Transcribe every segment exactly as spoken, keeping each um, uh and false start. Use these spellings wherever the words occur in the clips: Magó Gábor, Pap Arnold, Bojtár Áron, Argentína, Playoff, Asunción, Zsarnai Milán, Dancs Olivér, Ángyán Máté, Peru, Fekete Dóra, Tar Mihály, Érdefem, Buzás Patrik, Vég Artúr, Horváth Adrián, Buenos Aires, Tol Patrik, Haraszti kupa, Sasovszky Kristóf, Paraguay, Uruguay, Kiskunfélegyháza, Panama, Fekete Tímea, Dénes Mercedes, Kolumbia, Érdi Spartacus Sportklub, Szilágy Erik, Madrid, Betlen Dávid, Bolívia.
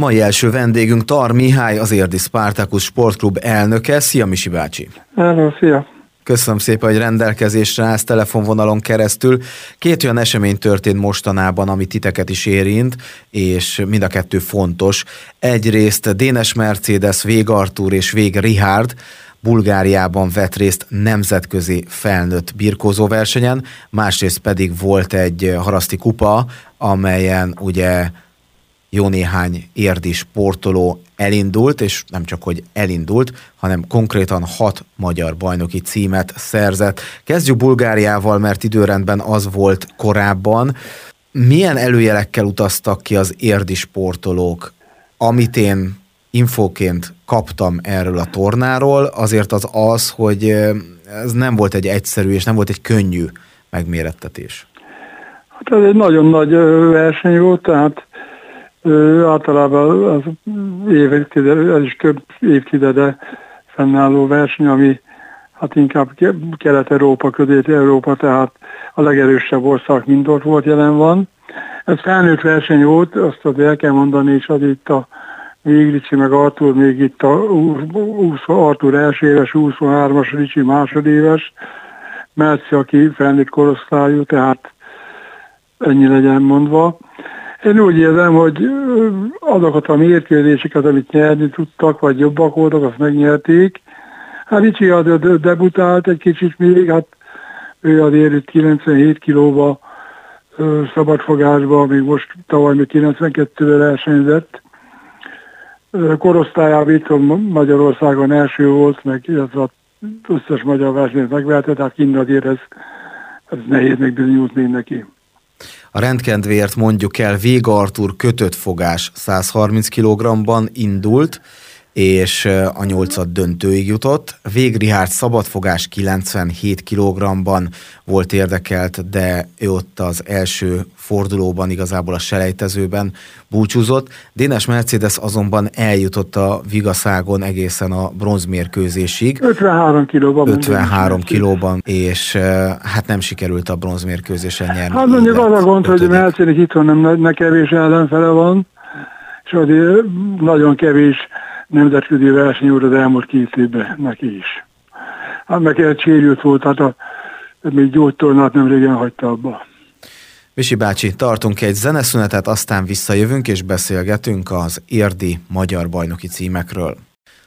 Mai első vendégünk Tar Mihály, az Érdi Spartacus Sportklub elnöke. Szia, Misi bácsi! Hello, szia! Köszönöm szépen, hogy rendelkezésre állsz telefonvonalon keresztül. Két olyan esemény történt mostanában, ami titeket is érint, és mind a kettő fontos. Egyrészt Dénes Mercedes, Vég Artúr és Veres Richárd Bulgáriában vett részt nemzetközi felnőtt birkózóversenyen, másrészt pedig volt egy haraszti kupa, amelyen ugye jó néhány érdi sportoló elindult, és nem csak hogy elindult, hanem konkrétan hat magyar bajnoki címet szerzett. Kezdjük Bulgáriával, mert időrendben az volt korábban. Milyen előjelekkel utaztak ki az érdi sportolók? Amit én infóként kaptam erről a tornáról, azért az az, hogy ez nem volt egy egyszerű és nem volt egy könnyű megmérettetés. Hát ez egy nagyon nagy verseny volt, tehát Ő, általában az évtizede, ez is több évtizede fennálló verseny, ami hát inkább Kelet-Európa, Közép-Európa, tehát a legerősebb ország mind ott volt, jelen van. Ez felnőtt verseny volt, azt azért el kell mondani, és az itt a Végh Ricsi meg Artúr, még itt a Artúr első éves, huszonhármas Ricsi másodéves, Merci, aki felnőtt korosztályú, tehát ennyi legyen mondva. Én úgy érzem, hogy azokat a mérkőzéseket, amit nyerni tudtak, vagy jobbak voltak, azt megnyerték. Hát Ricsi debütált egy kicsit még, hát ő azért kilencvenhét kilóba szabadfogásba, még most tavaly még kilencvenkettővel versenyzett. Korosztályában itt Magyarországon első volt, meg illetve az összes magyar versenyt megverte, tehát kint azért ez, ez nehéz megbizonyulni neki. A rendkedvéért mondjuk el, Vég Artúr kötött fogás száz harminc kg-ban indult, és a nyolcad döntőig jutott. Veres Richárd szabadfogás kilencvenhét kg-ban volt érdekelt, de ő ott az első fordulóban, igazából a selejtezőben búcsúzott. Dénes Mercedes azonban eljutott a vigaszágon egészen a bronzmérkőzésig. ötvenhárom kilóban. ötvenhárom kilóban, és hát nem sikerült a bronzmérkőzésen nyerni. Hát mondjuk az a gond, ötödik. Hogy Mercedes itthon nem ne kevés ellenfele van, és azért nagyon kevés nemzetközi verseny volt az elmúlt két évben neki is. Hát meg egy sérült volt, hát a, még gyógytornát nem régen hagyta abba. Misi bácsi, tartunk egy zeneszünetet, aztán visszajövünk és beszélgetünk az érdi magyar bajnoki címekről.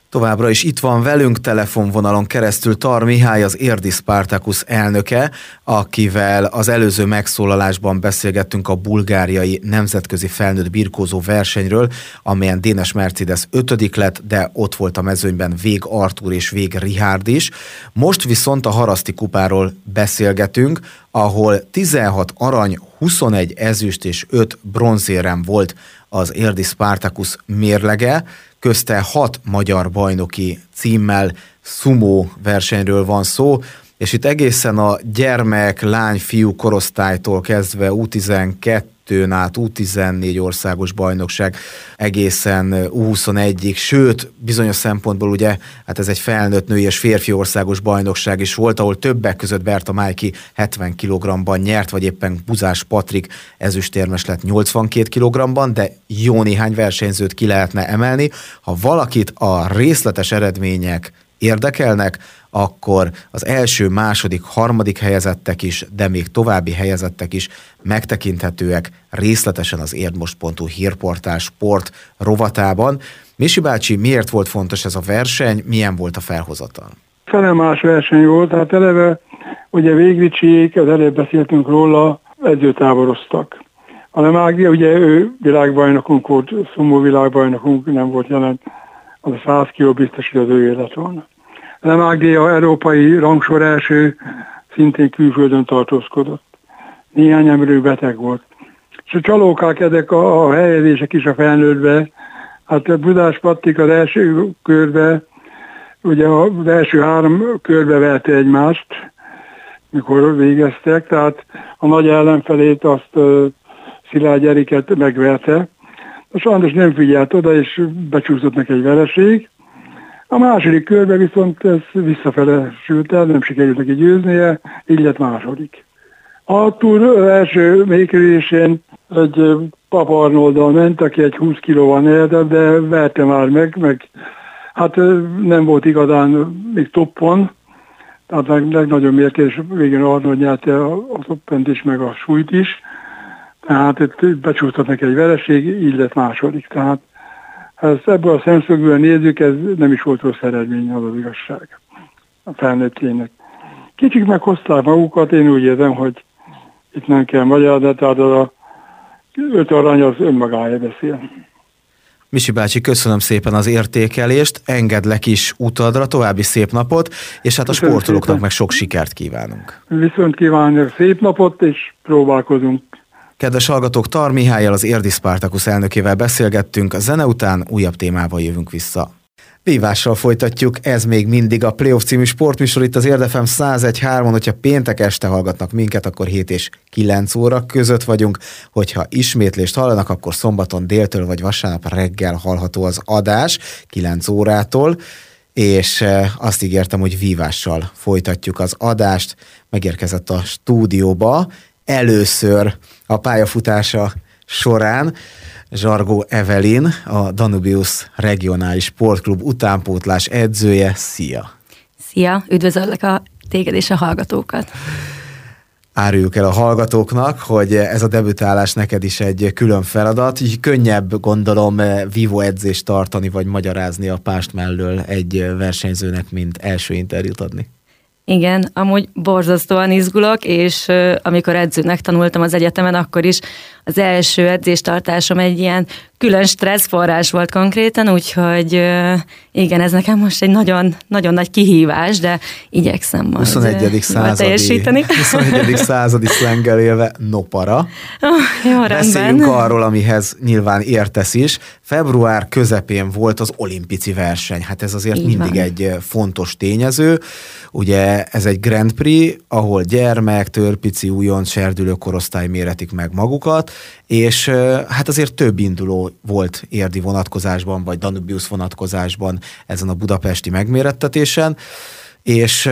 Továbbra is itt van velünk telefonvonalon keresztül Tar Mihály, az Érdi Spartacus elnöke, akivel az előző megszólalásban beszélgettünk a bulgáriai nemzetközi felnőtt birkózó versenyről, amelyen Dénes Mercedes ötödik lett, de ott volt a mezőnyben Vég Artúr és Veres Richárd is. Most viszont a haraszti kupáról beszélgetünk, ahol tizenhat arany, huszonegy ezüst és öt bronzérem volt az Érdi Spartacus mérlege, közte hat magyar bajnoki címmel szumó versenyről van szó, és itt egészen a gyermek, lány, fiú korosztálytól kezdve U tizenkettőn át U tizennégy országos bajnokság egészen U huszonegyig, sőt, bizonyos szempontból ugye, hát ez egy felnőtt női és férfi országos bajnokság is volt, ahol többek között Berta Májki hetven kilogramban nyert, vagy éppen Buzás Patrik ezüstérmes lett nyolcvankét kilogramban, de jó néhány versenyzőt ki lehetne emelni. Ha valakit a részletes eredmények érdekelnek, akkor az első, második, harmadik helyezettek is, de még további helyezettek is megtekinthetőek részletesen az Érdmost.hu hírportál sport rovatában. Misi bácsi, miért volt fontos ez a verseny, milyen volt a felhozatal? Felemás verseny volt, hát eleve ugye Veres Ricsiék, az előbb beszéltünk róla, edzőtáboroztak. Hanem Ágria, ugye ő világbajnokunk volt, szumó világbajnokunk, nem volt jelen, az a száz kiló biztos, hogy az ő élet van. Lemágdé a európai rangsor első, szintén külföldön tartózkodott. Néhány emberük beteg volt. És a csalókák, ezek a, a helyezések is a felnőttbe. Hát a Buzás Patrik az első körbe, ugye az első három körbe verte egymást, mikor végeztek, tehát a nagy ellenfelét, azt uh, Szilágy Eriket megverte. Sajnos nem figyelt oda, és becsúszott neki egy vereség. A második körben viszont ez visszafele sült el, nem sikerült neki győznie, így lett második. Artúr első mérkőzésén egy Pap Arnolddal ment, aki egy húsz kilóval nehezebb, de verte már meg, meg hát nem volt igazán még toppon, tehát legnagyobb mérkés végén Arnold nyerte a toppent is, meg a súlyt is, tehát itt becsúsztott neki egy vereség, így lett második, tehát ezt ebből a szemszögből nézzük, ez nem is volt rossz eredmény, az az igazság a felnőttjének. Kicsik meghozták magukat, én úgy érzem, hogy itt nem kell magyarázni, tehát az a öt arany az önmagáért beszél. Misi bácsi, köszönöm szépen az értékelést, engedlek is utadra, további szép napot, és hát a köszönöm sportolóknak szépen. Meg sok sikert kívánunk. Viszont kívánok szép napot, és próbálkozunk. Kedves hallgatók, Tar Mihályal, az Érdi Spartacus elnökével beszélgettünk, a zene után újabb témával jövünk vissza. Vívással folytatjuk, ez még mindig a Playoff című sportműsor itt az Érdefem száz egy pont három-on, hogyha péntek este hallgatnak minket, akkor hét és kilenc óra között vagyunk, hogyha ismétlést hallanak, akkor szombaton déltől vagy vasárnap reggel hallható az adás, kilenc órától, és azt ígértem, hogy vívással folytatjuk az adást, megérkezett a stúdióba, először a pályafutása során Zsargó Evelin, a Danubius Regionális Sportklub utánpótlás edzője. Szia! Szia! Üdvözöllek a téged és a hallgatókat! Áruljuk el a hallgatóknak, hogy ez a debütálás neked is egy külön feladat, így könnyebb gondolom vívó edzést tartani, vagy magyarázni a pást mellől egy versenyzőnek, mint első interjút adni. Igen, amúgy borzasztóan izgulok, és euh, amikor edzőnek tanultam az egyetemen, akkor is az első edzéstartásom egy ilyen külön stresszforrás volt konkrétan, úgyhogy euh, igen, ez nekem most egy nagyon, nagyon nagy kihívás, de igyekszem majd teljesíteni. huszonegyedik századi szlenggel élve, nopara. Oh, jó, beszéljünk arról, amihez nyilván értesz is. Február közepén volt az olimpici verseny, hát ez azért így mindig van. Egy fontos tényező, ugye ez egy Grand Prix, ahol gyermek, törpici, újonc, serdülő korosztály méretik meg magukat, és hát azért több induló volt érdi vonatkozásban, vagy Danubius vonatkozásban ezen a budapesti megmérettetésen, és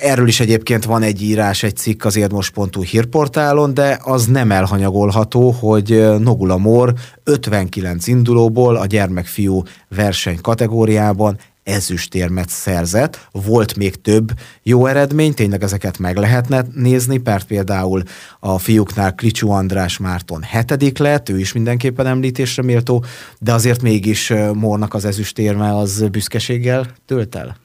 erről is egyébként van egy írás, egy cikk az Érdmost pont hu hírportálon, de az nem elhanyagolható, hogy Nogula Mór ötvenkilenc indulóból a gyermekfiú verseny kategóriában ezüstérmet szerzett, volt még több jó eredmény, tényleg ezeket meg lehetne nézni, mert például a fiúknál Klicsó András Márton hetedik lett, ő is mindenképpen említésre méltó, de azért mégis Mórnak az ezüstérme az büszkeséggel tölt el?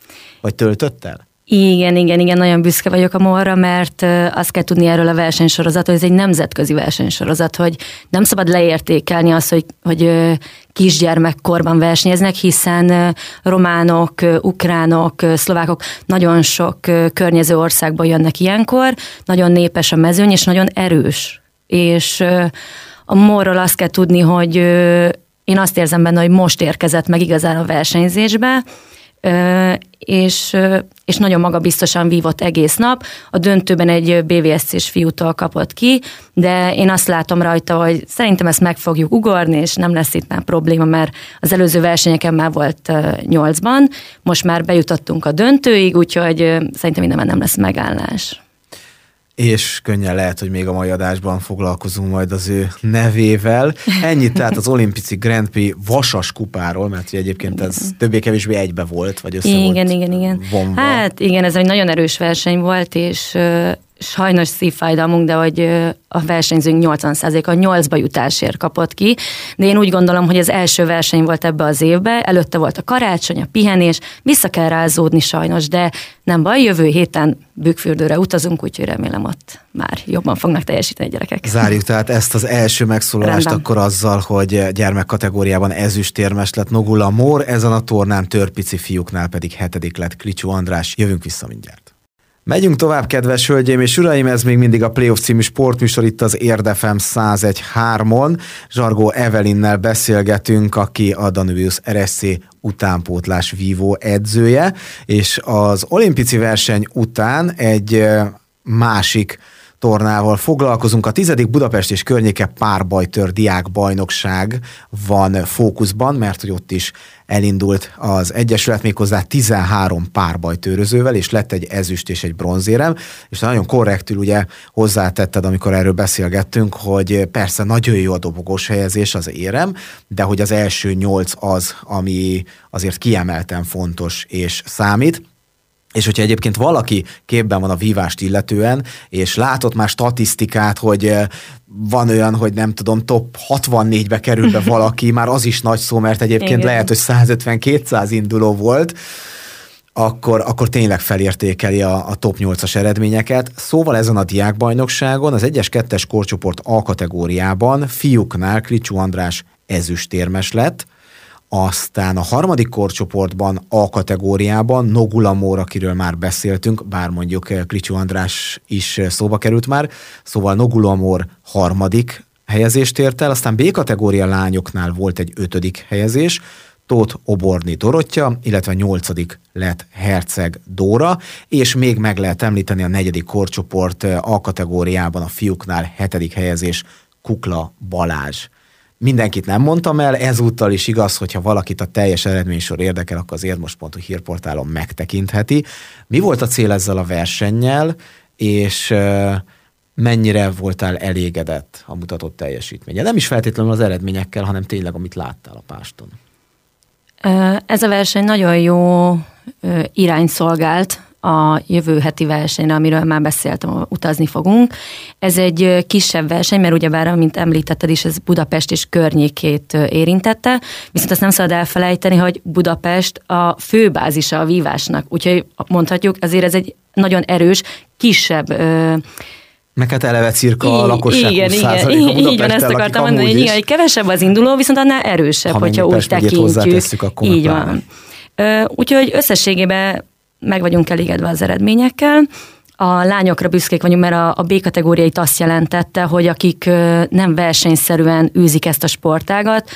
Vagy töltött el? Igen, igen, igen, nagyon büszke vagyok a Mórra, mert azt kell tudni erről a versenysorozatról, ez egy nemzetközi versenysorozat, hogy nem szabad leértékelni azt, hogy, hogy kisgyermekkorban versenyeznek, hiszen románok, ukránok, szlovákok nagyon sok környező országból jönnek ilyenkor, nagyon népes a mezőny, és nagyon erős. És a Mórról azt kell tudni, hogy én azt érzem benne, hogy most érkezett meg igazán a versenyzésbe, és, és nagyon magabiztosan vívott egész nap. A döntőben egy bé vé es é-s fiútól kapott ki, de én azt látom rajta, hogy szerintem ezt meg fogjuk ugorni, és nem lesz itt már probléma, mert az előző versenyeken már volt nyolcban, most már bejutottunk a döntőig, úgyhogy szerintem innen már nem lesz megállás. És könnyen lehet, hogy még a mai adásban foglalkozunk majd az ő nevével. Ennyit tehát az olimpici Grand Prix vasas kupáról, mert egyébként ez többé-kevésbé egybe volt, vagy össze igen, volt igen, igen. Bomba. Hát igen, ez egy nagyon erős verseny volt, és uh, sajnos szívfájdalmunk, de hogy uh, a versenyzőnk nyolcvan százaléka nyolcba jutásért kapott ki, de én úgy gondolom, hogy az első verseny volt ebbe az évbe, előtte volt a karácsony, a pihenés, vissza kell rázódni sajnos, de nem baj, jövő héten Bükkfürdőre utazunk, úgyhogy remélem ott már jobban fognak teljesíteni a gyerekek. Zárjuk tehát ezt az első megszólalást Rendben. Akkor azzal, hogy gyermekkategóriában ezüstérmes lett Nogula Mór, ezen a tornán törpici fiúknál pedig hetedik lett Klicsó András. Jövünk vissza mindjárt. Megyünk tovább, kedves hölgyeim és uraim, ez még mindig a Playoff című sportműsor itt az Érdefem száz egy pont három-on. Zsargó Evelinnel beszélgetünk, aki a Danubius er es cé utánpótlás vívó edzője, és az olimpici verseny után egy másik tornával foglalkozunk. A tizedik Budapest és környéke párbajtör diákbajnokság van fókuszban, mert hogy ott is elindult az egyesület méghozzá tizenhárom párbajtőrözővel, és lett egy ezüst és egy bronzérem, és nagyon korrektül ugye hozzátetted, amikor erről beszélgettünk, hogy persze nagyon jó a dobogós helyezés, az érem, de hogy az első nyolc az, ami azért kiemelten fontos és számít. És hogyha egyébként valaki képben van a vívást illetően, és látott már statisztikát, hogy van olyan, hogy nem tudom, top hatvannégybe kerül be valaki, már az is nagy szó, mert egyébként igen, lehet, hogy százötven-kétszáz induló volt, akkor, akkor tényleg felértékeli a, a top nyolcas eredményeket. Szóval ezen a diákbajnokságon az egyes-kettes korcsoport A kategóriában fiúknál Klicsó András ezüstérmes lett, aztán a harmadik korcsoportban, A kategóriában Nogula Mór, akiről már beszéltünk, bár mondjuk Klicsó András is szóba került már, szóval Nogula Mór harmadik helyezést ért el, aztán B kategória lányoknál volt egy ötödik helyezés, Tóth Oborni Dorottya, illetve nyolcadik lett Herceg Dóra, és még meg lehet említeni a negyedik korcsoport A kategóriában a fiúknál hetedik helyezés Kukla Balázs. Mindenkit nem mondtam el, ezúttal is igaz, hogyha valakit a teljes eredménysor érdekel, akkor az érdmost pont hu hírportálon megtekintheti. Mi volt a cél ezzel a versennyel, és mennyire voltál elégedett a mutatott teljesítménye? Nem is feltétlenül az eredményekkel, hanem tényleg, amit láttál a páston. Ez a verseny nagyon jó irányt szolgált a jövő heti versenyre, amiről már beszéltem, utazni fogunk. Ez egy kisebb verseny, mert ugyebár, amint említetted is, ez Budapest és környékét érintette, viszont azt nem szabad elfelejteni, hogy Budapest a főbázisa a vívásnak, úgyhogy mondhatjuk, azért ez egy nagyon erős, kisebb... Meg hát eleve cirka a lakosság húsz százaléka Budapesten, ezt akartam mondani, hogy igen, kevesebb az induló, viszont annál erősebb, ha hogyha úgy tekintjük. Akkor így van. Úgyhogy összességében meg vagyunk elégedve az eredményekkel. A lányokra büszkék vagyunk, mert a, a B kategóriait azt jelentette, hogy akik nem versenyszerűen űzik ezt a sportágat,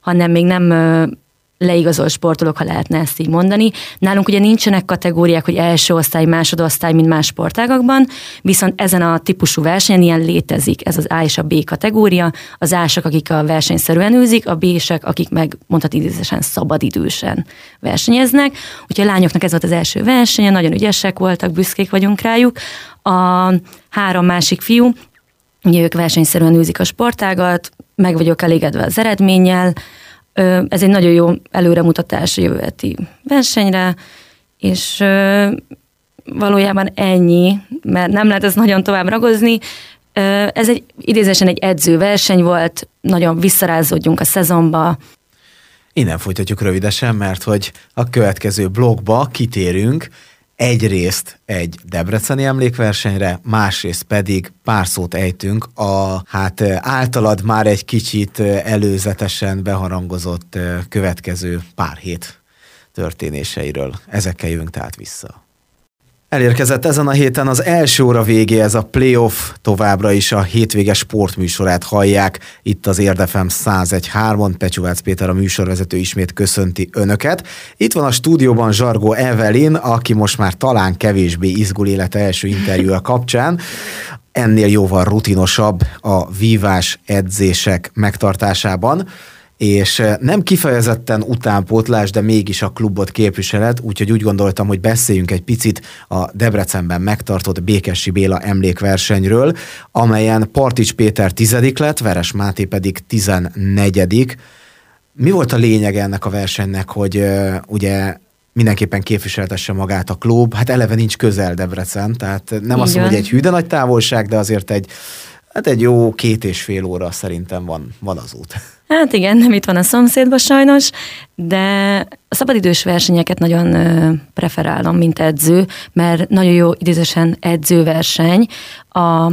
hanem még nem leigazolt sportolók, ha lehetne ezt így mondani. Nálunk ugye nincsenek kategóriák, hogy első osztály, másodosztály, mint más sportágakban, viszont ezen a típusú versenyen ilyen létezik. Ez az A és a B kategória. Az A-sak, akik a versenyszerűen űzik, a B-sak, akik meg mondhatni idézesen szabadidősen versenyeznek. Úgyhogy a lányoknak ez volt az első versenye, nagyon ügyesek voltak, büszkék vagyunk rájuk. A három másik fiú, ugye ők versenyszerűen űzik a sportágat, meg vagyok elégedve az eredménnyel. Ez egy nagyon jó előremutatás a jövő heti versenyre, és valójában ennyi, mert nem lehet ezt nagyon tovább ragozni. Ez egy idézésen egy edzőverseny volt, nagyon visszarázódjunk a szezonba. Innen folytatjuk rövidesen, mert hogy a következő blogba kitérünk egyrészt egy debreceni emlékversenyre, másrészt pedig pár szót ejtünk a hát általad már egy kicsit előzetesen beharangozott következő pár hét történéseiről. Ezekkel jövünk tehát vissza. Elérkezett ezen a héten az első óra végéhez a Playoff, továbbra is a hétvége sportműsorát hallják. Itt az Érdefem száz egy pont három-on Pecsuvácz Péter a műsorvezető ismét köszönti önöket. Itt van a stúdióban Zsargó Evelin, aki most már talán kevésbé izgul élete első interjúja kapcsán. Ennél jóval rutinosabb a vívás edzések megtartásában, és nem kifejezetten utánpótlás, de mégis a klubot képviselet, úgyhogy úgy gondoltam, hogy beszéljünk egy picit a Debrecenben megtartott Békesi Béla emlékversenyről, amelyen Partics Péter tizedik lett, Veres Máté pedig tizennegyedik. Mi volt a lényeg ennek a versenynek, hogy uh, ugye mindenképpen képviseltesse magát a klub? Hát eleve nincs közel Debrecen, tehát nem igen, azt mondom, hogy egy hű de nagy távolság, de azért egy, hát egy jó két és fél óra szerintem van, van az út. Hát igen, nem itt van a szomszédban sajnos, de a szabadidős versenyeket nagyon preferálom, mint edző, mert nagyon jó idézősen edzőverseny. A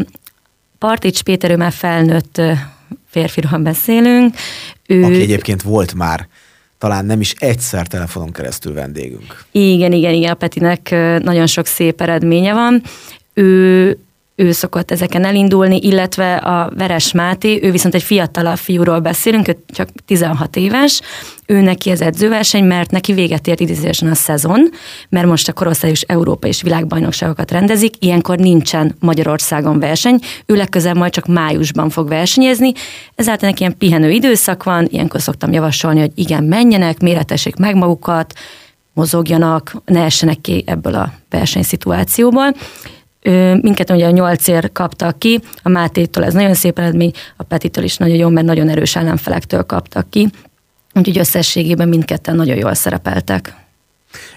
Partics Péter, ő már felnőtt férfiról beszélünk. Ő... Aki egyébként volt már talán nem is egyszer telefonon keresztül vendégünk. Igen, igen, igen, a Petinek nagyon sok szép eredménye van. Ő ő szokott ezeken elindulni, illetve a Veres Máté, ő viszont egy fiatalabb fiúról beszélünk, ő csak tizenhat éves, ő neki az edzőverseny, mert neki véget ért idézősen a szezon, mert most a korosztályos Európa és világbajnokságokat rendezik, ilyenkor nincsen Magyarországon verseny, ő legközelebb majd csak májusban fog versenyezni, ezáltal neki ilyen pihenő időszak van, ilyenkor szoktam javasolni, hogy igen, menjenek, méretessék meg magukat, mozogjanak, ne essenek ki ebből a versenyszituációból. Minket ugye a nyolcért kaptak ki, a Mátétól ez nagyon szép eredmény, a Petitől is nagyon jó, mert nagyon erős ellenfelektől kaptak ki. Úgyhogy összességében mindketten nagyon jól szerepeltek.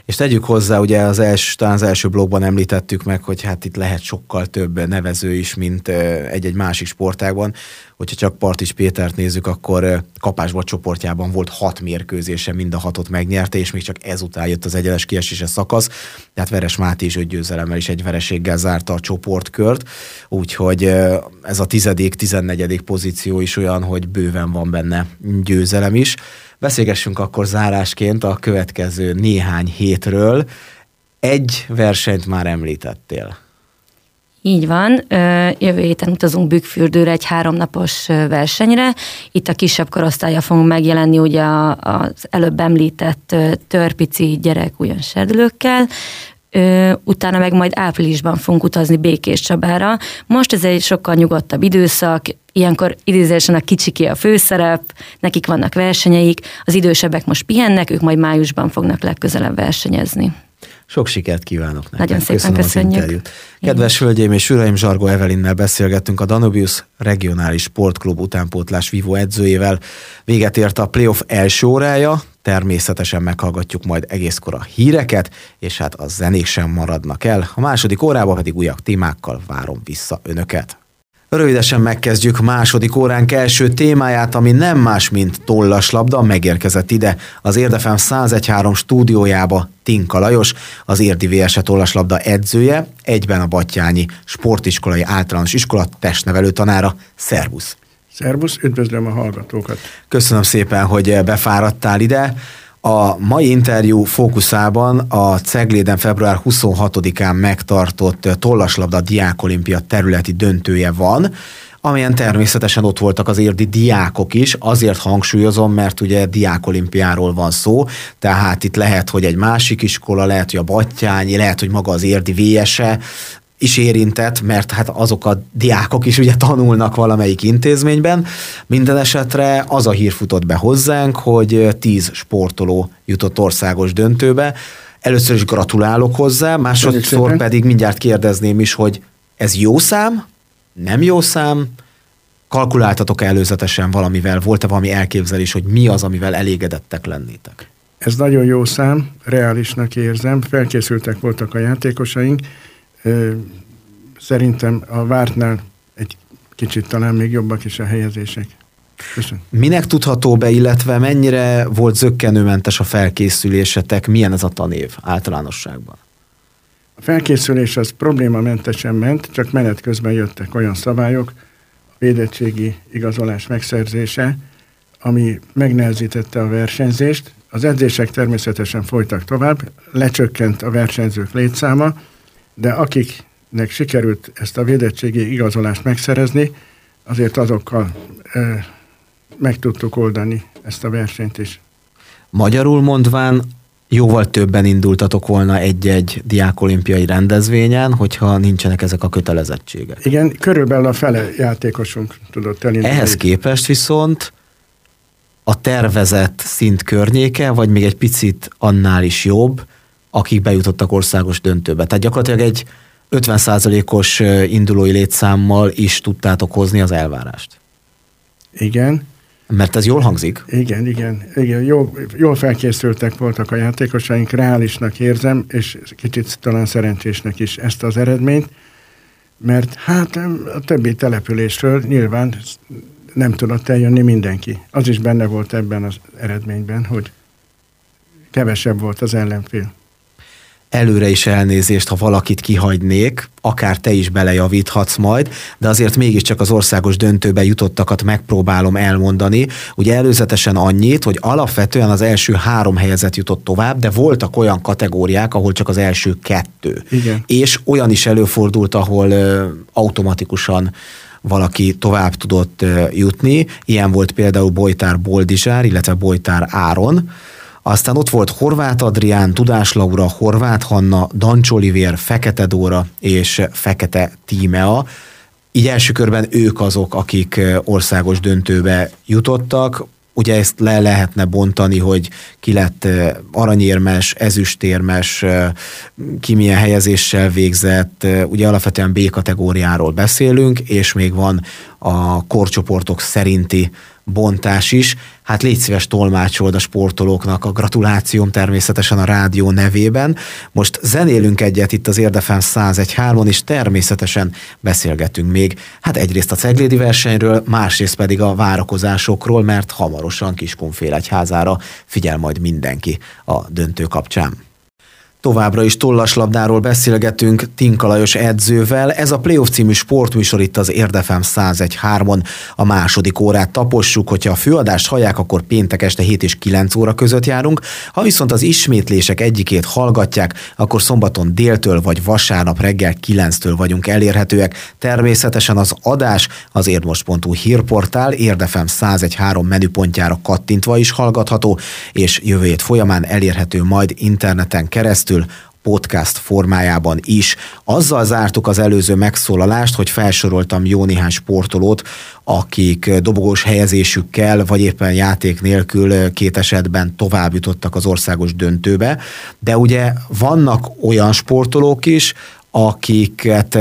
És tegyük hozzá, ugye az első, talán az első blogban említettük meg, hogy hát itt lehet sokkal több nevező is, mint egy-egy másik sportágban. Hogyha csak Partics Pétert nézzük, akkor kapásbot csoportjában volt hat mérkőzése, mind a hatot megnyerte, és még csak ezután jött az egyenes kiesése szakasz. Tehát Veres Máté is öt győzelemmel és egy vereséggel zárta a csoportkört, úgyhogy ez a tizedik, tizennegyedik pozíció is olyan, hogy bőven van benne győzelem is. Beszélgessünk akkor zárásként a következő néhány hétről. Egy versenyt már említettél. Így van, jövő héten utazunk Bükkfürdőre egy háromnapos versenyre. Itt a kisebb korosztálya fogunk megjelenni ugye az előbb említett törpici gyerek ugyan serdülőkkel. Utána meg majd áprilisban fogunk utazni Békés Csabára. Most ez egy sokkal nyugodtabb időszak, ilyenkor idézősen a kicsiké a főszerep, nekik vannak versenyeik, az idősebbek most pihennek, ők majd májusban fognak legközelebb versenyezni. Sok sikert kívánok nektek. Nagyon szépen köszönjük. Kedves hölgyeim és uraim, Zsargó Evelinnel beszélgettünk, a Danubius Regionális Sportklub utánpótlás vívó edzőjével. Véget ért a playoff első órája, természetesen meghallgatjuk majd egészkor a híreket, és hát a zenék sem maradnak el. A második órában pedig újabb témákkal várom vissza önöket. Rövidesen megkezdjük második óránk első témáját, ami nem más, mint tollaslabda. Megérkezett ide az Érdefem száz egy egész három stúdiójába Tinka Lajos, az Érdi vé es e tollaslabda edzője, egyben a Batthyány Sportiskolai Általános Iskola testnevelő tanára. Szervusz! Szervusz, üdvözlöm a hallgatókat! Köszönöm szépen, hogy befáradtál ide. A mai interjú fókuszában a Cegléden február huszonhatodikán megtartott tollaslabda diákolimpia területi döntője van, amelyen természetesen ott voltak az érdi diákok is, azért hangsúlyozom, mert ugye diákolimpiáról van szó, tehát itt lehet, hogy egy másik iskola, lehet, hogy a Batthyányi, lehet, hogy maga az Érdi vé es e is érintett, mert hát azok a diákok is ugye tanulnak valamelyik intézményben. Minden esetre az a hír futott be hozzánk, hogy tíz sportoló jutott országos döntőbe. Először is gratulálok hozzá, másodszor pedig mindjárt kérdezném is, hogy ez jó szám? Nem jó szám? Kalkuláltatok-e előzetesen valamivel? Volt-e valami elképzelés, hogy mi az, amivel elégedettek lennétek? Ez nagyon jó szám, reálisnak érzem. Felkészültek voltak a játékosaink, szerintem a vártnál egy kicsit talán még jobbak is a helyezések. Köszön. Minek tudható be, illetve mennyire volt zökkenőmentes a felkészülésetek? Milyen ez a tanév általánosságban? A felkészülés az problémamentesen ment, csak menet közben jöttek olyan szabályok, a védettségi igazolás megszerzése, ami megnehezítette a versenyzést. Az edzések természetesen folytak tovább, lecsökkent a versenyzők létszáma, de akiknek sikerült ezt a védettségi igazolást megszerezni, azért azokkal ö, meg tudtuk oldani ezt a versenyt is. Magyarul mondván jóval többen indultatok volna egy-egy diákolimpiai rendezvényen, hogyha nincsenek ezek a kötelezettségek. Igen, körülbelül a fele játékosunk tudott elindulni. Ehhez képest viszont a tervezett szint környéke, vagy még egy picit annál is jobb, akik bejutottak országos döntőbe. Tehát gyakorlatilag egy ötven százalékos indulói létszámmal is tudtátok hozni az elvárást. Igen. Mert ez jól hangzik? Igen, igen. igen. Jól, jól felkészültek voltak a játékosaink, reálisnak érzem, és kicsit talán szerencsésnek is ezt az eredményt, mert hát a többi településről nyilván nem tudott eljönni mindenki. Az is benne volt ebben az eredményben, hogy kevesebb volt az ellenfél. előre is elnézést, ha valakit kihagynék, akár te is belejavíthatsz majd, de azért mégiscsak az országos döntőbe jutottakat megpróbálom elmondani. Ugye előzetesen annyit, hogy alapvetően az első három helyezett jutott tovább, de voltak olyan kategóriák, ahol csak az első kettő. Igen. És olyan is előfordult, ahol ö, automatikusan valaki tovább tudott ö, jutni. Ilyen volt például Bojtár Boldizsár, illetve Bojtár Áron. Aztán ott volt Horváth Adrián, Tudás Laura, Horváth Hanna, Dancs Olivér, Fekete Dóra és Fekete Tímea. Így első körben ők azok, akik országos döntőbe jutottak. Ugye ezt le lehetne bontani, hogy ki lett aranyérmes, ezüstérmes, ki milyen helyezéssel végzett. Ugye alapvetően B kategóriáról beszélünk, és még van a korcsoportok szerinti bontás is. Hát légy szíves, tolmácsold a sportolóknak, a gratulációm természetesen a rádió nevében. Most zenélünk egyet itt az Érdefem száz egy pont három-on, és természetesen beszélgetünk még. Hát egyrészt a ceglédi versenyről, másrészt pedig a várakozásokról, mert hamarosan Kiskunfélegyházára figyel majd mindenki a döntő kapcsán. Továbbra is tollaslabdáról beszélgetünk Tinka Lajos edzővel. Ez a Playoff című sportműsor itt az Érdefem száz egy pont három-on. A második órát tapossuk, hogyha a főadást hallják, akkor péntek este hét és kilenc óra között járunk. Ha viszont az ismétlések egyikét hallgatják, akkor szombaton déltől vagy vasárnap reggel kilenctől vagyunk elérhetőek. Természetesen az adás az érdmost pont hu hírportál Érdefem száz egy pont három menüpontjára kattintva is hallgatható, és jövő hét folyamán elérhető majd interneten keresztül, podcast formájában is. Azzal zártuk az előző megszólalást, hogy felsoroltam jó néhány sportolót, akik dobogós helyezésükkel, vagy éppen játék nélkül két esetben tovább jutottak az országos döntőbe, de ugye vannak olyan sportolók is, akiket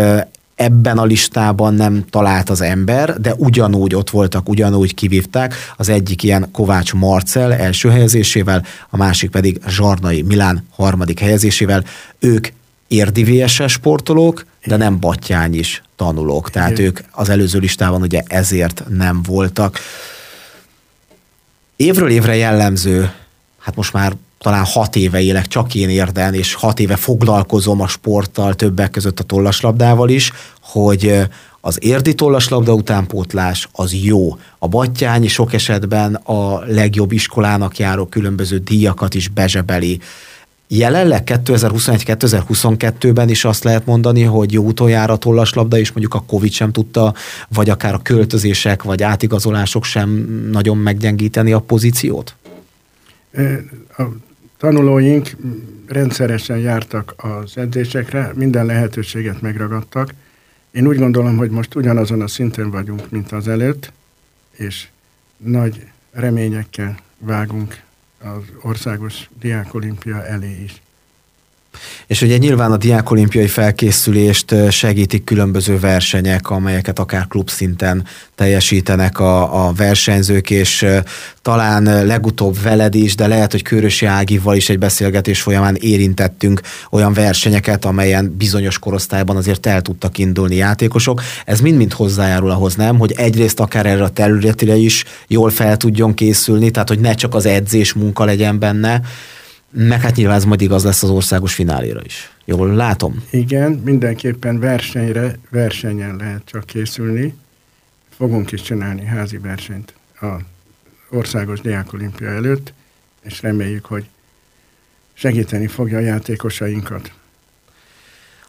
ebben a listában nem talált az ember, de ugyanúgy ott voltak, ugyanúgy kivívták. Az egyik ilyen Kovács Marcell első helyezésével, a másik pedig Zsarnai Milán harmadik helyezésével. Ők érdi vé es e sportolók, de nem Batthyány is tanulók. Tehát ők az előző listában ugye ezért nem voltak. Évről évre jellemző, hát most már talán hat éve élek csak én Érden, és hat éve foglalkozom a sporttal, többek között a tollaslabdával is, hogy az érdi tollaslabda utánpótlás az jó. A Batthyány sok esetben a legjobb iskolának járó különböző díjakat is bezsebeli. Jelenleg kétezer-huszonegy kétezer-huszonkettőben is azt lehet mondani, hogy jó úton jár a tollaslabda, és mondjuk a Covid sem tudta, vagy akár a költözések, vagy átigazolások sem nagyon meggyengíteni a pozíciót? A tanulóink rendszeresen jártak az edzésekre, minden lehetőséget megragadtak. Én úgy gondolom, hogy most ugyanazon a szinten vagyunk, mint az előtt, és nagy reményekkel vágunk az országos diákolimpia elé is. És ugye nyilván a diákolimpiai felkészülést segítik különböző versenyek, amelyeket akár klubszinten teljesítenek a, a versenyzők, és talán legutóbb veled is, de lehet, hogy Kőrösi Ágival is egy beszélgetés folyamán érintettünk olyan versenyeket, amelyen bizonyos korosztályban azért el tudtak indulni játékosok. Ez mind-mind hozzájárul ahhoz, nem? Hogy egyrészt akár erre a területre is jól fel tudjon készülni, tehát hogy ne csak az edzés munka legyen benne, meg hát nyilván ez majd igaz lesz az országos fináléra is. Jól látom? Igen, mindenképpen versenyre, versenyen lehet csak készülni. Fogunk is csinálni házi versenyt az országos diákolimpia előtt, és reméljük, hogy segíteni fogja a játékosainkat.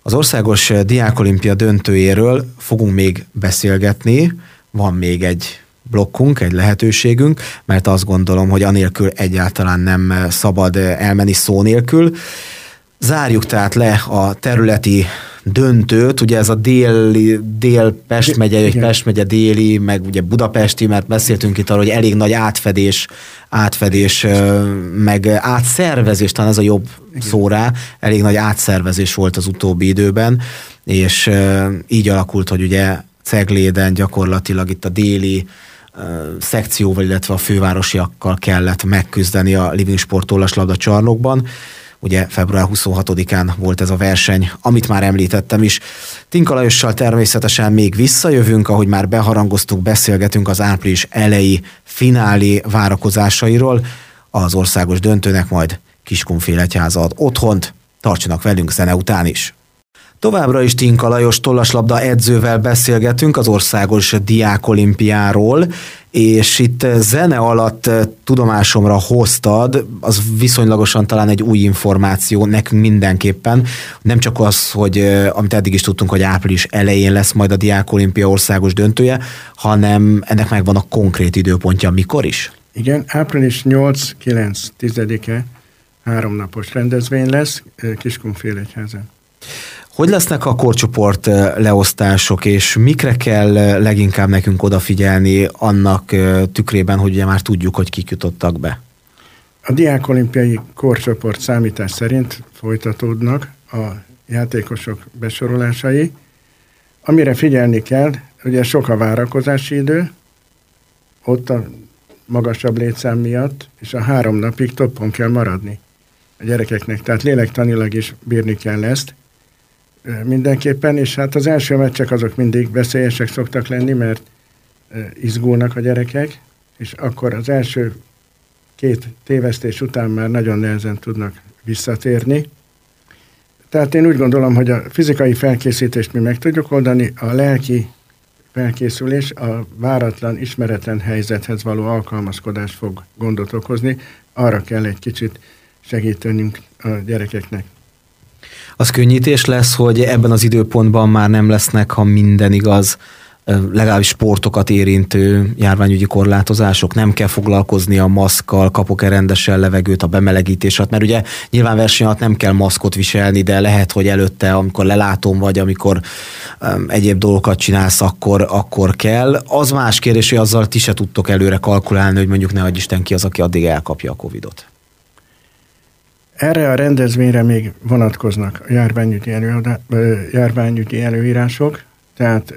Az országos diákolimpia döntőjéről fogunk még beszélgetni. Van még egy blokkunk, egy lehetőségünk, mert azt gondolom, hogy anélkül egyáltalán nem szabad elmenni szó nélkül. Zárjuk tehát le a területi döntőt, ugye ez a déli, dél-Pest megye, vagy Pest megye déli, meg ugye budapesti, mert beszéltünk itt arról, hogy elég nagy átfedés, átfedés, meg átszervezés, talán ez a jobb szó rá, elég nagy átszervezés volt az utóbbi időben, és így alakult, hogy ugye Cegléden gyakorlatilag itt a déli uh, szekcióval, illetve a fővárosiakkal kellett megküzdeni a Living Sport tollaslabda csarnokban. Ugye február huszonhatodikán volt ez a verseny, amit már említettem is. Tinka Lajossal természetesen még visszajövünk, ahogy már beharangoztuk, beszélgetünk az április eleji finálé várakozásairól. Az országos döntőnek majd Kiskunfélegyháza ad otthont. Tartsanak velünk zene után is! Továbbra is Tinka Lajos tollaslabda edzővel beszélgetünk az országos diákolimpiáról, és itt zene alatt tudomásomra hoztad, az viszonylagosan talán egy új információ nekünk mindenképpen, nem csak az, hogy amit eddig is tudtunk, hogy április elején lesz majd a diákolimpia országos döntője, hanem ennek megvan a konkrét időpontja, mikor is? Igen, április nyolc-kilenc-tízedike háromnapos rendezvény lesz Kiskunfélegyházán. Hogy lesznek a korcsoport leosztások, és mikre kell leginkább nekünk odafigyelni annak tükrében, hogy ugye már tudjuk, hogy kik jutottak be? A diákolimpiai korcsoport számítás szerint folytatódnak a játékosok besorolásai. Amire figyelni kell, ugye sok a várakozási idő, ott a magasabb létszám miatt, és a három napig toppon kell maradni a gyerekeknek, tehát lélektanilag is bírni kell ezt. Mindenképpen, és hát az első meccsek azok mindig veszélyesek szoktak lenni, mert izgulnak a gyerekek, és akkor az első két tévesztés után már nagyon nehezen tudnak visszatérni. Tehát én úgy gondolom, hogy a fizikai felkészítést mi meg tudjuk oldani, a lelki felkészülés a váratlan, ismeretlen helyzethez való alkalmazkodás fog gondot okozni, arra kell egy kicsit segítenünk a gyerekeknek. Az könnyítés lesz, hogy ebben az időpontban már nem lesznek, ha minden igaz, legalábbis sportokat érintő járványügyi korlátozások, nem kell foglalkozni a maszkkal, kapok-e rendesen levegőt a bemelegítés alatt, mert ugye nyilván verseny alatt nem kell maszkot viselni, de lehet, hogy előtte, amikor lelátom vagy, amikor um, egyéb dolgokat csinálsz, akkor, akkor kell. Az más kérdés, hogy azzal ti se tudtok előre kalkulálni, hogy mondjuk ne adj Isten ki az, aki addig elkapja a Covidot. Erre a rendezvényre még vonatkoznak a járványügyi, előadá, járványügyi előírások, tehát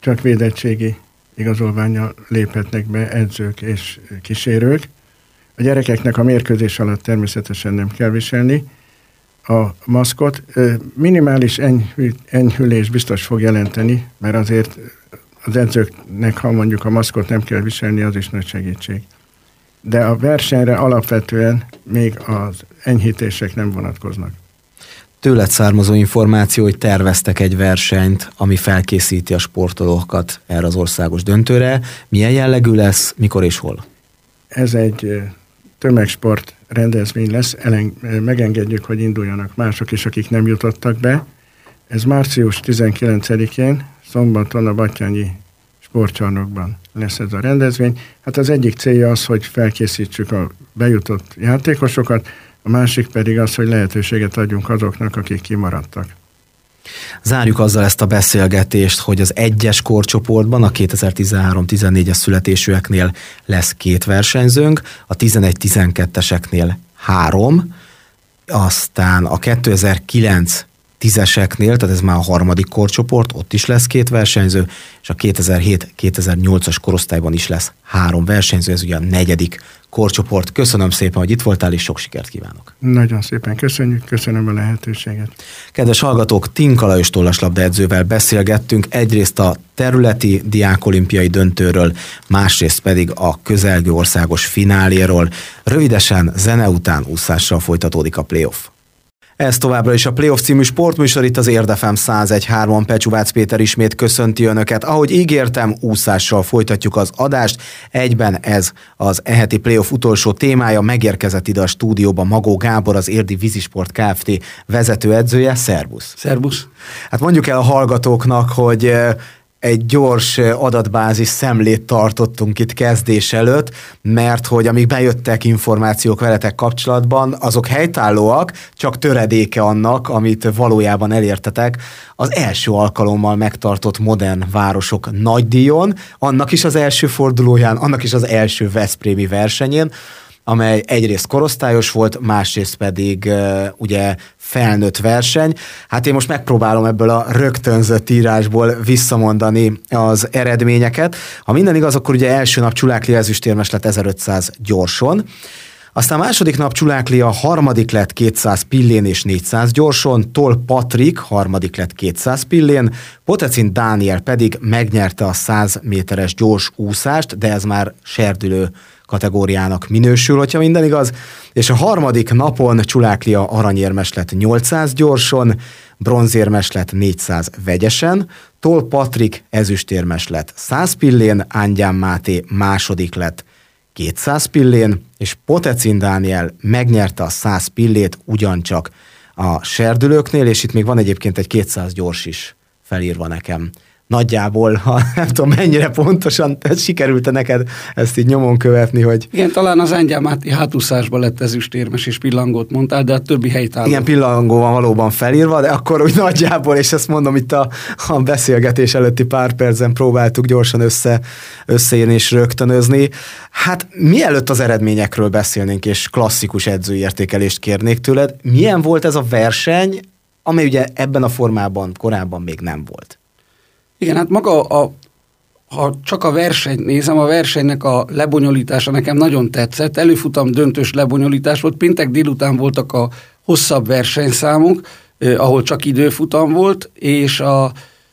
csak védettségi igazolvánnyal léphetnek be edzők és kísérők. A gyerekeknek a mérkőzés alatt természetesen nem kell viselni a maszkot. Minimális enyhű, enyhülés biztos fog jelenteni, mert azért az edzőknek, ha mondjuk a maszkot nem kell viselni, az is nagy segítség. De a versenyre alapvetően még az enyhítések nem vonatkoznak. Tőled származó információ, hogy terveztek egy versenyt, ami felkészíti a sportolókat erre az országos döntőre. Milyen jellegű lesz, mikor és hol? Ez egy tömegsport rendezvény lesz, Elen- megengedjük, hogy induljanak mások is, akik nem jutottak be. Ez március tizenkilencedikén, szombaton a Batthyányi sportcsarnokban lesz ez a rendezvény. Hát az egyik célja az, hogy felkészítsük a bejutott játékosokat, a másik pedig az, hogy lehetőséget adjunk azoknak, akik kimaradtak. Zárjuk azzal ezt a beszélgetést, hogy az egyes korcsoportban a kétezer-tizenhárom-tizennégyes születésűeknél lesz két versenyzőnk, a tizenegy-tizenkettőseknél három, aztán a kétezer-kilenc tízeseknél, tehát ez már a harmadik korcsoport, ott is lesz két versenyző, és a kétezer-hét-kétezer-nyolcas korosztályban is lesz három versenyző, ez ugye a negyedik korcsoport. Köszönöm szépen, hogy itt voltál, és sok sikert kívánok! Nagyon szépen köszönjük, köszönöm a lehetőséget! Kedves hallgatók, Tinka Lajos tollaslabda edzővel beszélgettünk egyrészt a területi diákolimpiai döntőről, másrészt pedig a közelgő országos fináléről. Rövidesen zene után úszással folytatódik a playoff. Ez továbbra is a Playoff című sportműsor, itt az Érdefem száz egy pont három-on Pecsuvácz Péter ismét köszönti Önöket. Ahogy ígértem, úszással folytatjuk az adást. Egyben ez az e heti Playoff utolsó témája. Megérkezett ide a stúdióba Magó Gábor, az Érdi Vízisport Kft. Vezetőedzője. Szervusz! Szervusz! Hát mondjuk el a hallgatóknak, hogy egy gyors adatbázis szemlét tartottunk itt kezdés előtt, mert hogy amíg bejöttek információk veletek kapcsolatban, azok helytállóak, csak töredéke annak, amit valójában elértetek az első alkalommal megtartott modern városok nagydíjon, annak is az első fordulóján, annak is az első veszprémi versenyén, amely egyrészt korosztályos volt, másrészt pedig uh, ugye felnőtt verseny. Hát én most megpróbálom ebből a rögtönzött írásból visszamondani az eredményeket. Ha minden igaz, akkor ugye első nap Csulák Lili ezüstérmes lett ezerötszáz gyorson, Aztán második nap Csulák Lili a harmadik lett kétszáz pillén és négyszáz gyorson, Tol Patrik harmadik lett kétszáz pillén, Potecin Dániel pedig megnyerte a száz méteres gyors úszást, de ez már serdülő kategóriának minősül, hogyha minden igaz, és a harmadik napon Csulák Lili aranyérmes lett nyolcszáz gyorson, bronzérmes lett négyszáz vegyesen, Tol Patrik ezüstérmes lett száz pillén, Ángyán Máté második lett kétszáz pillén, és Potecin Dániel megnyerte a száz pillét ugyancsak a serdülőknél, és itt még van egyébként egy kétszáz gyors is felírva nekem. Nagyjából, ha nem tudom mennyire pontosan, sikerült-e neked ezt így nyomon követni, hogy... Igen, talán az Ángyán Máté hátúszásban lett ezüstérmes, és pillangót mondtál, de a többi helytálló. Igen, pillangó van valóban felírva, de akkor úgy nagyjából, és ezt mondom, itt a, a beszélgetés előtti pár percen próbáltuk gyorsan össze, összeírni és rögtönözni. Hát mielőtt az eredményekről beszélnénk, és klasszikus edzői értékelést kérnék tőled, milyen volt ez a verseny, amely ugye ebben a formában korábban még nem volt? Igen, hát maga, a, ha csak a versenyt nézem, a versenynek a lebonyolítása nekem nagyon tetszett. Előfutam döntős lebonyolítás volt. Péntek délután voltak a hosszabb versenyszámok, eh, ahol csak időfutam volt, és a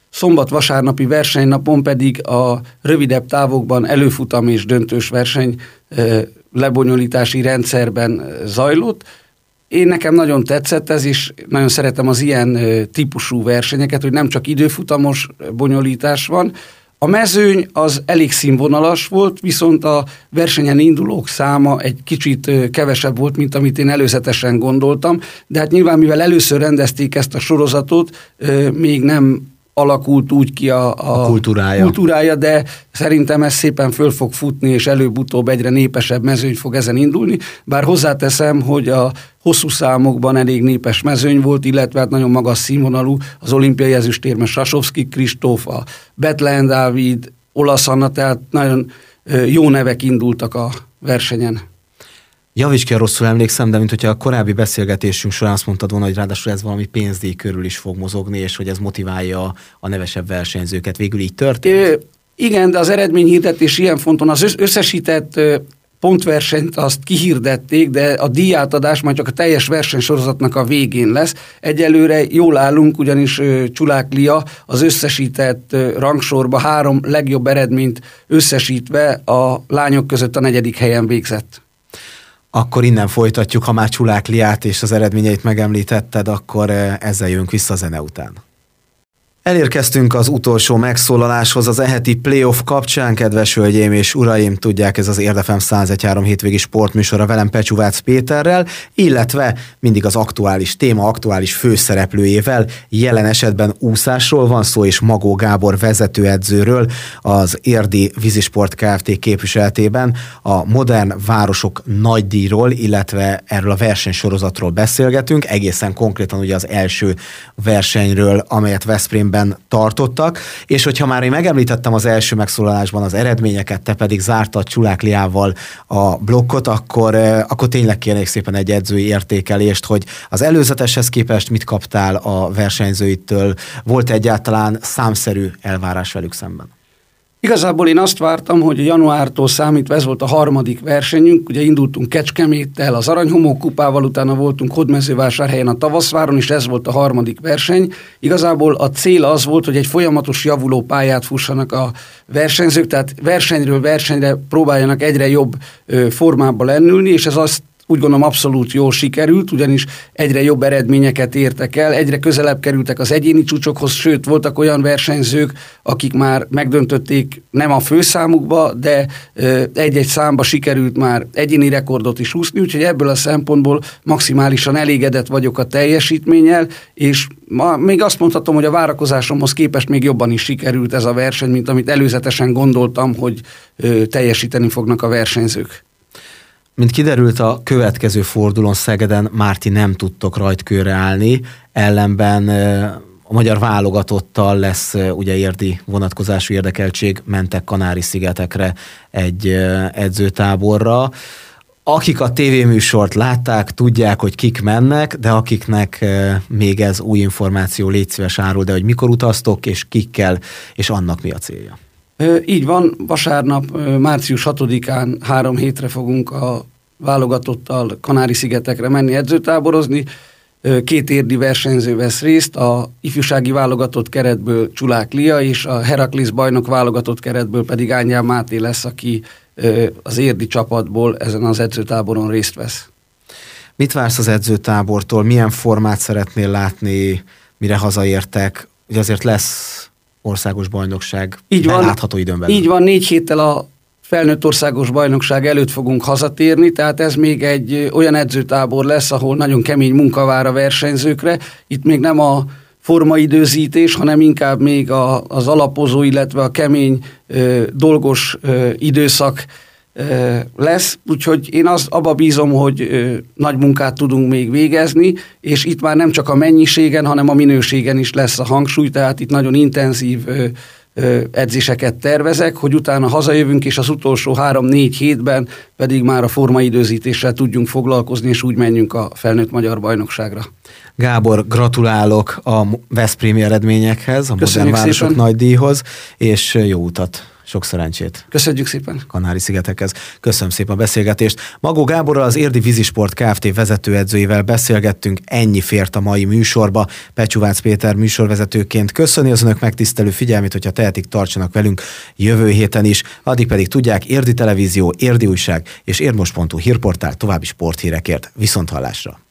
szombat-vasárnapi versenynapon pedig a rövidebb távokban előfutam és döntős verseny eh, lebonyolítási rendszerben zajlott. Én nekem nagyon tetszett ez, és nagyon szeretem az ilyen típusú versenyeket, hogy nem csak időfutamos bonyolítás van. A mezőny az elég színvonalas volt, viszont a versenyen indulók száma egy kicsit kevesebb volt, mint amit én előzetesen gondoltam, de hát nyilván mivel először rendezték ezt a sorozatot, még nem alakult úgy ki a, a, a kultúrája. kultúrája, de szerintem ez szépen föl fog futni, és előbb-utóbb egyre népesebb mezőny fog ezen indulni, bár hozzáteszem, hogy a hosszú számokban elég népes mezőny volt, illetve hát nagyon magas színvonalú az olimpiai ezüstérmes Sasovszky Kristóf, a Betlen Dávid, Olasz Anna, tehát nagyon jó nevek indultak a versenyen. Javíts ki, a rosszul emlékszem, de mint hogyha a korábbi beszélgetésünk során azt mondtad volna, hogy ráadásul ez valami pénzdíj körül is fog mozogni, és hogy ez motiválja a nevesebb versenyzőket. Végül így történt? Ö, igen, de az eredményhirdetés ilyen fonton. Az összesített pontversenyt azt kihirdették, de a díjátadás majd csak a teljes versenysorozatnak a végén lesz. Egyelőre jól állunk, ugyanis Csulák Lili az összesített rangsorba három legjobb eredményt összesítve a lányok között a negyedik helyen végzett. Akkor innen folytatjuk, ha már Csulák Liát és az eredményeit megemlítetted, akkor ezzel jönk vissza a zene után. Elérkeztünk az utolsó megszólaláshoz az eheti playoff kapcsán, kedves hölgyeim és uraim, tudják, ez az Érdefem száz egy egész három hétvégi sportműsora velem Pecsuvácz Péterrel, illetve mindig az aktuális téma, aktuális főszereplőjével, jelen esetben úszásról van szó, és Magó Gábor vezetőedzőről az Érdi Vízisport Kft. Képviseletében a modern városok nagydíjról, illetve erről a versenysorozatról beszélgetünk, egészen konkrétan ugye az első versenyről, amelyet Veszprémben tartottak, és hogyha már én megemlítettem az első megszólalásban az eredményeket, te pedig zártad Csulák Liával a blokkot, akkor, akkor tényleg kérnék szépen egy edzői értékelést, hogy az előzeteshez képest mit kaptál a versenyzőittől, volt egyáltalán számszerű elvárás velük szemben? Igazából én azt vártam, hogy januártól számítva ez volt a harmadik versenyünk, ugye indultunk Kecskeméttel, az Aranyhomó kupával, utána voltunk Hódmezővásárhelyen, a Tavaszváron, és ez volt a harmadik verseny. Igazából a cél az volt, hogy egy folyamatos javuló pályát fussanak a versenyzők, tehát versenyről versenyre próbáljanak egyre jobb formába lennülni, és ez azt úgy gondolom abszolút jól sikerült, ugyanis egyre jobb eredményeket értek el, egyre közelebb kerültek az egyéni csúcsokhoz, sőt, voltak olyan versenyzők, akik már megdöntötték nem a főszámukba, de egy-egy számba sikerült már egyéni rekordot is úszni, úgyhogy ebből a szempontból maximálisan elégedett vagyok a teljesítménnyel, és ma még azt mondhatom, hogy a várakozásomhoz képest még jobban is sikerült ez a verseny, mint amit előzetesen gondoltam, hogy teljesíteni fognak a versenyzők. Mint kiderült, a következő fordulón Szegeden már ti nem tudtok rajtkőre állni, ellenben a magyar válogatottal lesz ugye érdi vonatkozású érdekeltség, mentek Kanári-szigetekre egy edzőtáborra. Akik a tévéműsort látták, tudják, hogy kik mennek, de akiknek még ez új információ, légy szíves árul, de hogy mikor utaztok, és kikkel, és annak mi a célja? Így van, vasárnap március hatodikán három hétre fogunk a válogatottal Kanári-szigetekre menni edzőtáborozni. Két érdi versenyző vesz részt, a ifjúsági válogatott keretből Csulák Lili, és a Heraklisz bajnok válogatott keretből pedig Ángyán Máté lesz, aki az érdi csapatból ezen az edzőtáboron részt vesz. Mit vársz az edzőtábortól? Milyen formát szeretnél látni, mire hazaértek? Ugye azért lesz országos bajnokság belátható időn belül. Így van, négy héttel a felnőtt országos bajnokság előtt fogunk hazatérni, tehát ez még egy olyan edzőtábor lesz, ahol nagyon kemény munka vár a versenyzőkre. Itt még nem a formaidőzítés, hanem inkább még a, az alapozó, illetve a kemény, ö, dolgos ö, időszak ö, lesz. Úgyhogy én az, abba bízom, hogy ö, nagy munkát tudunk még végezni, és itt már nem csak a mennyiségen, hanem a minőségen is lesz a hangsúly, tehát itt nagyon intenzív ö, edzéseket tervezek, hogy utána hazajövünk, és az utolsó három-négy hétben pedig már a formaidőzítéssel tudjunk foglalkozni, és úgy menjünk a felnőtt magyar bajnokságra. Gábor, gratulálok a veszprémi eredményekhez, a Modern Városok Nagydíjhoz, és jó utat, sok szerencsét. Köszönjük szépen. Kanári-szigetekhez. Köszönöm szépen a beszélgetést. Magó Gáborral, az Érdi Vízisport Kft. Vezetőedzőjével beszélgettünk, ennyi fért a mai műsorba. Pecsuvácz Péter műsorvezetőként köszöni az önök megtisztelő figyelmét, hogyha tehetik, tartsanak velünk jövő héten is. Addig pedig tudják, Érdi Televízió, Érdi Újság és Érdmost pont hu hírportál további sporthírekért. Viszonthallásra!